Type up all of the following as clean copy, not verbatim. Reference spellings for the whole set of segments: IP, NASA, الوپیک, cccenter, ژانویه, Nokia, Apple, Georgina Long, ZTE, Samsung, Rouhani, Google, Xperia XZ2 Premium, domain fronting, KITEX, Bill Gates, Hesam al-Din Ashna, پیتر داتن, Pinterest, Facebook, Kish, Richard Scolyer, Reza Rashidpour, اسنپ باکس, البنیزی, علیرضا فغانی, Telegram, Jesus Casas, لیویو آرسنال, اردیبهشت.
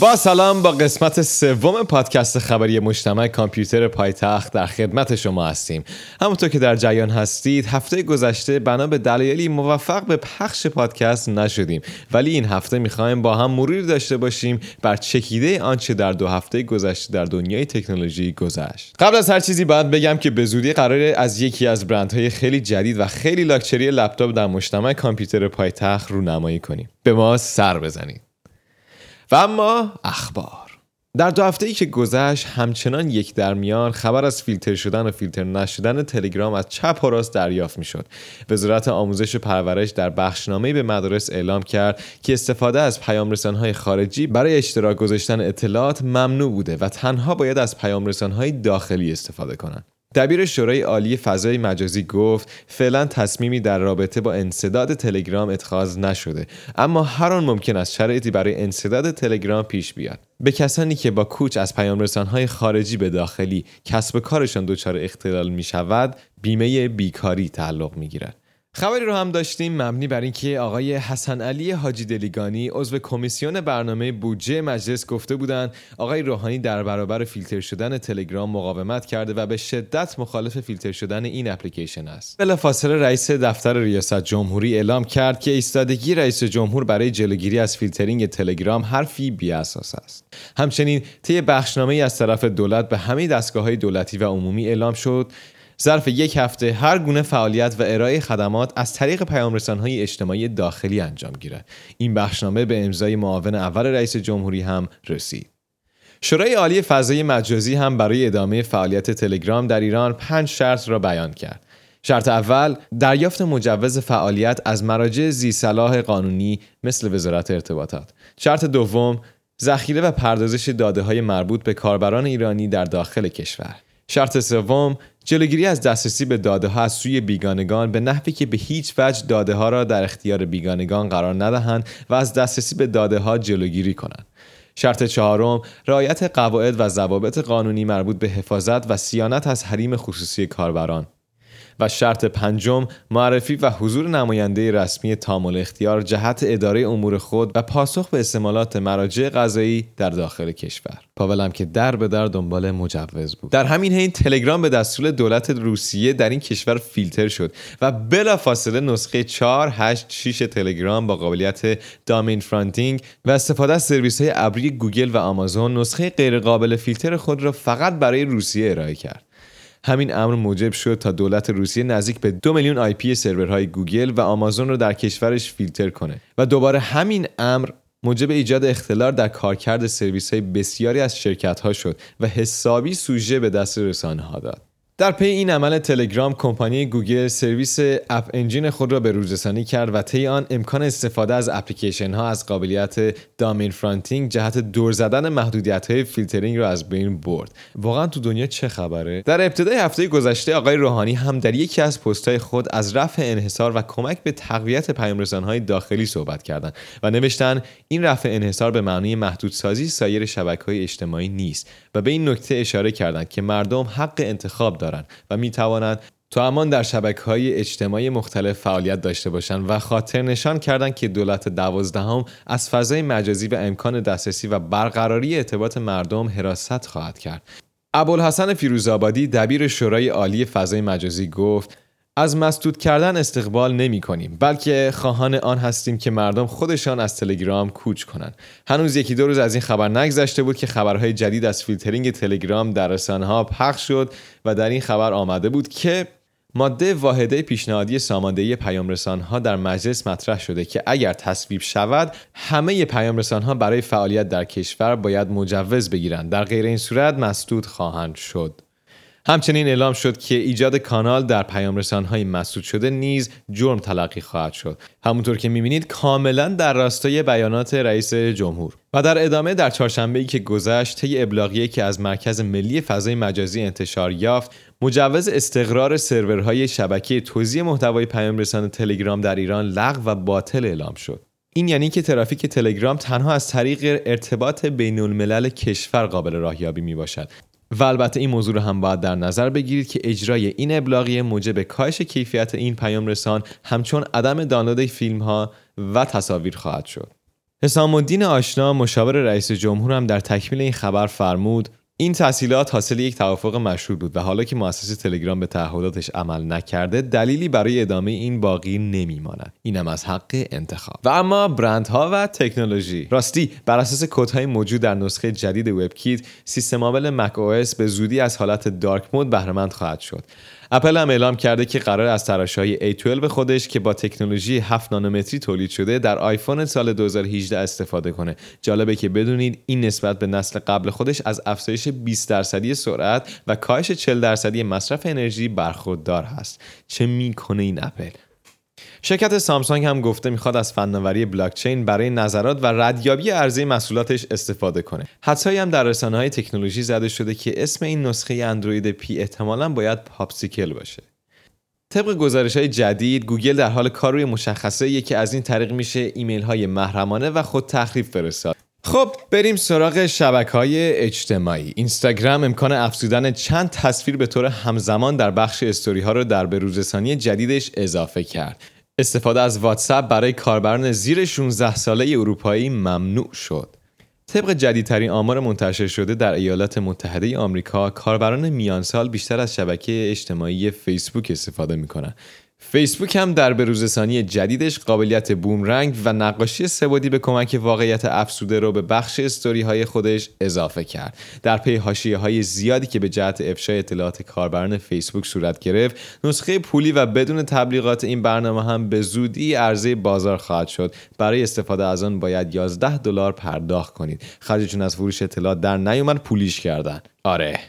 با سلام، با قسمت سوم پادکست خبری مجتمع کامپیوتر پایتخت در خدمت شما هستیم. همونطور که در جریان هستید، هفته گذشته بنا به دلایلی موفق به پخش پادکست نشدیم، ولی این هفته می‌خوایم با هم مروری داشته باشیم بر چکیده آنچه در دو هفته گذشته در دنیای تکنولوژی گذشت. قبل از هر چیزی باید بگم که به زودی قراره از یکی از برندهای خیلی جدید و خیلی لاکچری لپتاپ در مجتمع کامپیوتر پایتخت رونمایی کنیم. به ما سر بزنید. و اما اخبار. در دو هفته‌ای که گذشت همچنان یک درمیان خبر از فیلتر شدن و فیلتر نشدن تلگرام از چپ و راست دریافت می‌شد. وزارت آموزش و پرورش در بخشنامه‌ای به مدارس اعلام کرد که استفاده از پیام‌رسان‌های خارجی برای اشتراک گذاشتن اطلاعات ممنوع بوده و تنها باید از پیام‌رسان‌های داخلی استفاده کنند. دبیر شورای عالی فضای مجازی گفت فعلا تصمیمی در رابطه با انسداد تلگرام اتخاذ نشده، اما هر آن ممکن است شرایطی برای انسداد تلگرام پیش بیاد. به کسانی که با کوچ از پیام‌رسان‌های خارجی به داخلی کسب کارشان دچار اختلال می‌شود، بیمه بیکاری تعلق می‌گیرد. خبری رو هم داشتیم مبنی بر اینکه آقای حسن علی حاجی دلیگانی عضو کمیسیون برنامه بودجه مجلس گفته بودند آقای روحانی در برابر فیلتر شدن تلگرام مقاومت کرده و به شدت مخالف فیلتر شدن این اپلیکیشن است. بلافاصله رئیس دفتر ریاست جمهوری اعلام کرد که ایستادگی رئیس جمهور برای جلوگیری از فیلترینگ تلگرام حرفی بی‌اساس است. همچنین طی بخشنامه‌ای از طرف دولت به همه دستگاه‌های دولتی و عمومی اعلام شد ظرف یک هفته هر گونه فعالیت و ارائه خدمات از طریق پیام‌رسان‌های اجتماعی داخلی انجام گیرد. این بخشنامه به امضای معاون اول رئیس جمهوری هم رسید. شورای عالی فضای مجازی هم برای ادامه فعالیت تلگرام در ایران 5 شرط را بیان کرد. شرط اول، دریافت مجوز فعالیت از مراجع ذی‌صلاح قانونی مثل وزارت ارتباطات. شرط دوم، ذخیره و پردازش داده‌های مربوط به کاربران ایرانی در داخل کشور. شرط سوم، جلوگیری از دسترسی به داده‌ها از سوی بیگانگان به نحوی که به هیچ وجه داده‌ها را در اختیار بیگانگان قرار ندهند و از دسترسی به داده‌ها جلوگیری کنند. شرط چهارم، رعایت قواعد و ضوابط قانونی مربوط به حفاظت و صیانت از حریم خصوصی کاربران. و شرط پنجم، معرفی و حضور نماینده رسمی تامل اختیار جهت اداره امور خود و پاسخ به استمالات مراجع قضایی در داخل کشور. پاولم که در به در دنبال مجوز بود. در همین حین تلگرام به دستور دولت روسیه در این کشور فیلتر شد و بلافاصله نسخه 4.8.6 تلگرام با قابلیت دامین فرانتینگ و استفاده از سرویس‌های ابری گوگل و آمازون نسخه غیرقابل فیلتر خود را فقط برای روسیه ارائه کرد. همین امر موجب شد تا دولت روسیه نزدیک به 2 میلیون IP سرورهای گوگل و آمازون رو در کشورش فیلتر کنه و دوباره همین امر موجب ایجاد اختلال در کارکرد سرویس‌های بسیاری از شرکت‌ها شد و حسابی سوژه به دست رسانه‌ها داد. در پی این عمل تلگرام، کمپانی گوگل سرویس اپ انجین خود را به روز رسانی کرد و طی آن امکان استفاده از اپلیکیشن‌ها از قابلیت دامین فرانتینگ جهت دور زدن محدودیت‌های فیلترینگ را از بین برد. واقعا تو دنیا چه خبره؟ در ابتدای هفته گذشته آقای روحانی هم در یکی از پست‌های خود از رفع انحصار و کمک به تقویت پیام‌رسان‌های داخلی صحبت کردند و نوشتند این رفع انحصار به معنی محدودسازی سایر شبکه‌های اجتماعی نیست و به این نکته اشاره کردند که مردم حق انتخاب و می توانند تا همان در شبکه‌های اجتماعی مختلف فعالیت داشته باشند و خاطر نشان کردند که دولت 12 از فضای مجازی و امکان دسترسی و برقراری ارتباط مردم حراست خواهد کرد. ابوالحسن فیروزآبادی دبیر شورای عالی فضای مجازی گفت از مسدود کردن استقبال نمی کنیم، بلکه خواهان آن هستیم که مردم خودشان از تلگرام کوچ کنند. هنوز یکی دو روز از این خبر نگذشته بود که خبرهای جدید از فیلترینگ تلگرام در رسانه‌ها پخش شد و در این خبر آمده بود که ماده واحده پیشنهادی ساماندهی پیام‌رسان‌ها در مجلس مطرح شده که اگر تصویب شود همه پیام‌رسان‌ها برای فعالیت در کشور باید مجوز بگیرند، در غیر این صورت مسدود خواهند شد. همچنین اعلام شد که ایجاد کانال در پیام‌رسان‌های مسدود شده نیز جرم تلقی خواهد شد. همونطور که می‌بینید کاملاً در راستای بیانات رئیس جمهور. و در ادامه در چهارشنبه‌ای که گذشت طی ابلاغیه‌ای که از مرکز ملی فضای مجازی انتشار یافت، مجوز استقرار سرورهای شبکه توزیع محتوای پیام‌رسان تلگرام در ایران لغو و باطل اعلام شد. این یعنی که ترافیک تلگرام تنها از طریق ارتباط بین‌الملل کشور قابل راهیابی می‌باشد. و البته این موضوع رو هم باید در نظر بگیرید که اجرای این ابلاغیه موجب کاهش کیفیت این پیام رسان همچون عدم دانلود فیلم‌ها و تصاویر خواهد شد. حسام الدین آشنا، مشاور رئیس جمهور، هم در تکمیل این خبر فرمود این تسهیلات حاصل یک توافق مشروط بود و حالا که مؤسسه تلگرام به تعهداتش عمل نکرده دلیلی برای ادامه این باقی نمیماند. اینم از حق انتخاب. و اما برندها و تکنولوژی. راستی بر اساس کدهای موجود در نسخه جدید وب کیت، سیستم عامل مک او اس به زودی از حالت دارک مود بهره مند خواهد شد. اپل هم اعلام کرده که قرار از تراشه‌های A12 خودش که با تکنولوژی 7 نانومتری تولید شده در آیفون سال 2018 استفاده کنه. جالبه که بدونید این نسبت به نسل قبل خودش از افزایش 20% سرعت و کاهش 40% مصرف انرژی برخوردار هست. چه میکنه این اپل؟ شرکت سامسونگ هم گفته میخواد از فناوری بلاکچین برای نظرات و ردیابی عرضه محصولاتش استفاده کنه. حدسایی هم در رسانه‌های تکنولوژی زده شده که اسم این نسخه اندروید پی احتمالاً باید پاپسیکل باشه. طبق گزارش‌های جدید گوگل در حال کار روی مشخصه‌ای که از این طریق میشه ایمیل‌های محرمانه و خود تخریب فرستاد. خب بریم سراغ شبکه‌های اجتماعی. اینستاگرام امکان افزودن چند تصویر به طور همزمان در بخش استوری‌ها رو در به‌روزرسانی جدیدش اضافه کرد. استفاده از واتساپ برای کاربران زیر 16 ساله اروپایی ممنوع شد. طبق جدیدترین آمار منتشر شده در ایالات متحده ای آمریکا، کاربران میان سال بیشتر از شبکه اجتماعی فیسبوک استفاده می‌کنند. فیسبوک هم در به‌روزرسانی جدیدش قابلیت بومرنگ و نقاشی سه‌بعدی به کمک واقعیت افزوده رو به بخش استوری‌های خودش اضافه کرد. در پی حاشیه‌های زیادی که به جهت افشای اطلاعات کاربران فیسبوک صورت گرفت، نسخه پولی و بدون تبلیغات این برنامه هم به زودی عرضه بازار خواهد شد. برای استفاده از آن باید $11 پرداخت کنید. خرجشون از فروش اطلاعات در نیومد، پولیش کردن. آره.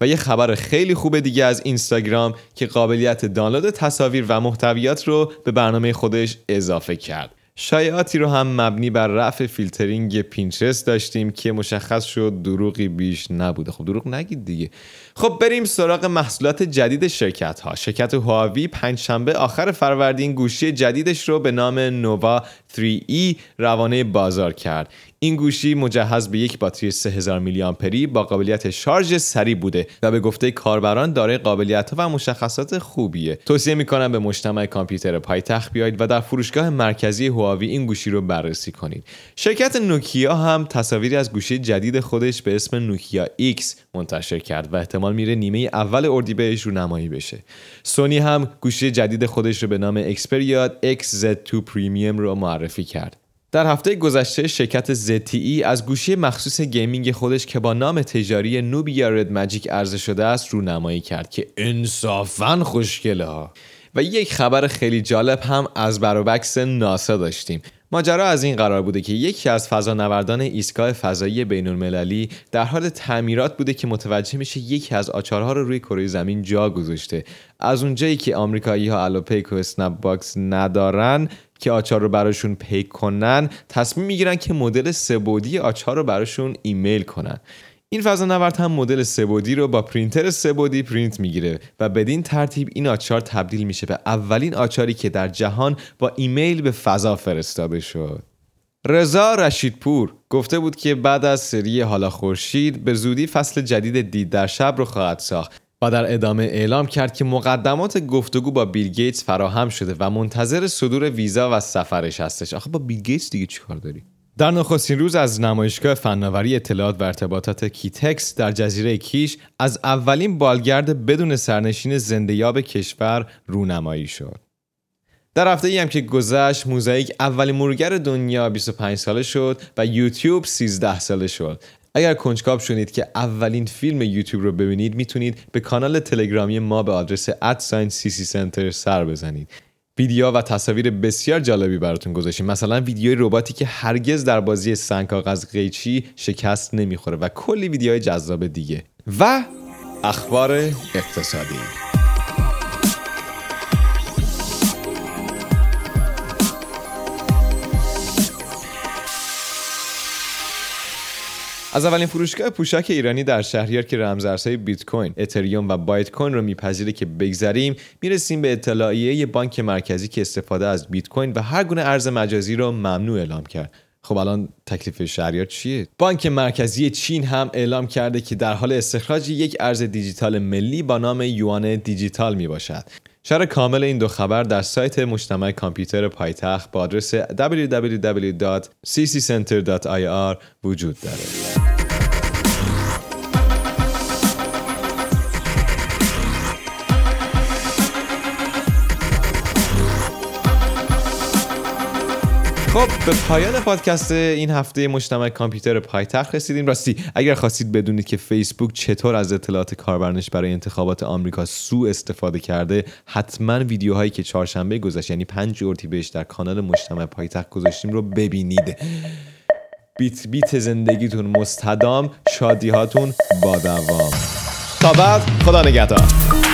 و یه خبر خیلی خوب دیگه از اینستاگرام که قابلیت دانلود تصاویر و محتویات رو به برنامه خودش اضافه کرد. شایعاتی رو هم مبنی بر رفع فیلترینگ پینترست داشتیم که مشخص شد دروغی بیش نبوده. خب دروغ نگید دیگه. خب بریم سراغ محصولات جدید شرکت ها. شرکت هواوی پنجشنبه آخر فروردین گوشی جدیدش رو به نام نووا 3e روانه بازار کرد. این گوشی مجهز به یک باتری 3000 میلی آمپری با قابلیت شارژ سریع بوده و به گفته کاربران دارای قابلیت‌ها و مشخصات خوبیه. توصیه می‌کنم به مجتمع کامپیوتر پایتخت بیایید و در فروشگاه مرکزی هواوی این گوشی رو بررسی کنید. شرکت نوکیا هم تصاویری از گوشی جدید خودش به اسم نوکیا X منتشر کرد و احتمال میره نیمه اول اردیبهشت رونمایی بشه. سونی هم گوشی جدید خودش رو به نام Xperia XZ2 Premium رو معرفی کرد. در هفته گذشته شرکت ZTE از گوشی مخصوص گیمینگ خودش که با نام تجاری نوبیا ماجیک عرضه شده است رونمایی کرد که انصافاً خوشگله ها. و یک خبر خیلی جالب هم از بروبکس ناسا داشتیم. ماجرا از این قرار بوده که یکی از فضانوردان ایستگاه فضایی بین‌المللی در حال تعمیرات بوده که متوجه میشه یکی از آچارها رو روی کره زمین جا گذاشته. از اونجایی که آمریکایی‌ها الوپیک و اسنپ باکس ندارن که آچار رو براشون پیک کنن، تصمیم میگیرن که مدل سه‌بعدی آچار رو براشون ایمیل کنن. این فضانورد هم مدل سه‌بعدی رو با پرینتر سه‌بعدی پرینت میگیره و بدین ترتیب این آچار تبدیل میشه به اولین آچاری که در جهان با ایمیل به فضا فرستاده شد. رضا رشیدپور گفته بود که بعد از سری حالا خورشید به زودی فصل جدید دید در شب رو خواهد ساخت و در ادامه اعلام کرد که مقدمات گفتگو با بیل گیتس فراهم شده و منتظر صدور ویزا و سفرش هستش. آخه با بیل گیتس دیگه چیکار داری؟ در نخستین روز از نمایشگاه فناوری اطلاعات و ارتباطات کیتکس در جزیره کیش از اولین بالگرد بدون سرنشین زنده‌یاب کشور رونمایی شد. در هفته‌ای هم که گذشت موزاییک اولین مرورگر دنیا 25 ساله شد و یوتیوب 13 ساله شد. اگر کنجکاو شدید که اولین فیلم یوتیوب رو ببینید میتونید به کانال تلگرامی ما به آدرس @cccenter سر بزنید. ویدیو و تصاویر بسیار جالبی براتون گذاشتیم. مثلا ویدیوی رباتی که هرگز در بازی سنگ کاغذ قیچی شکست نمیخوره و کلی ویدیوهای جذاب دیگه و اخبار اقتصادی. از اولین فروشگاه پوشاک ایرانی در شهریار که رمزارزهای بیت کوین، اتریوم و بایت کوین رو میپذیره که بگذریم، میرسیم به اطلاعیه بانک مرکزی که استفاده از بیت کوین و هر گونه ارز مجازی رو ممنوع اعلام کرد. خب الان تکلیف شهریار چیه؟ بانک مرکزی چین هم اعلام کرده که در حال استخراج یک ارز دیجیتال ملی با نام یوان دیجیتال میباشد. شرح کامل این دو خبر در سایت مجتمع کامپیوتر پایتخت با آدرس www.cccenter.ir وجود دارد. خب به پایان پادکست این هفته مجتمع کامپیوتر پایتخت رسیدیم. راستی اگر خواستید بدونید که فیسبوک چطور از اطلاعات کاربرانش برای انتخابات آمریکا سوء استفاده کرده، حتما ویدیوهایی که چهارشنبه گذشت یعنی 5 اردیبهشت در کانال مجتمع پایتخت گذاشتیم رو ببینید. بیت بیت زندگیتون مستدام، شادیهاتون با دوام. تا بعد، خدا نگهدار.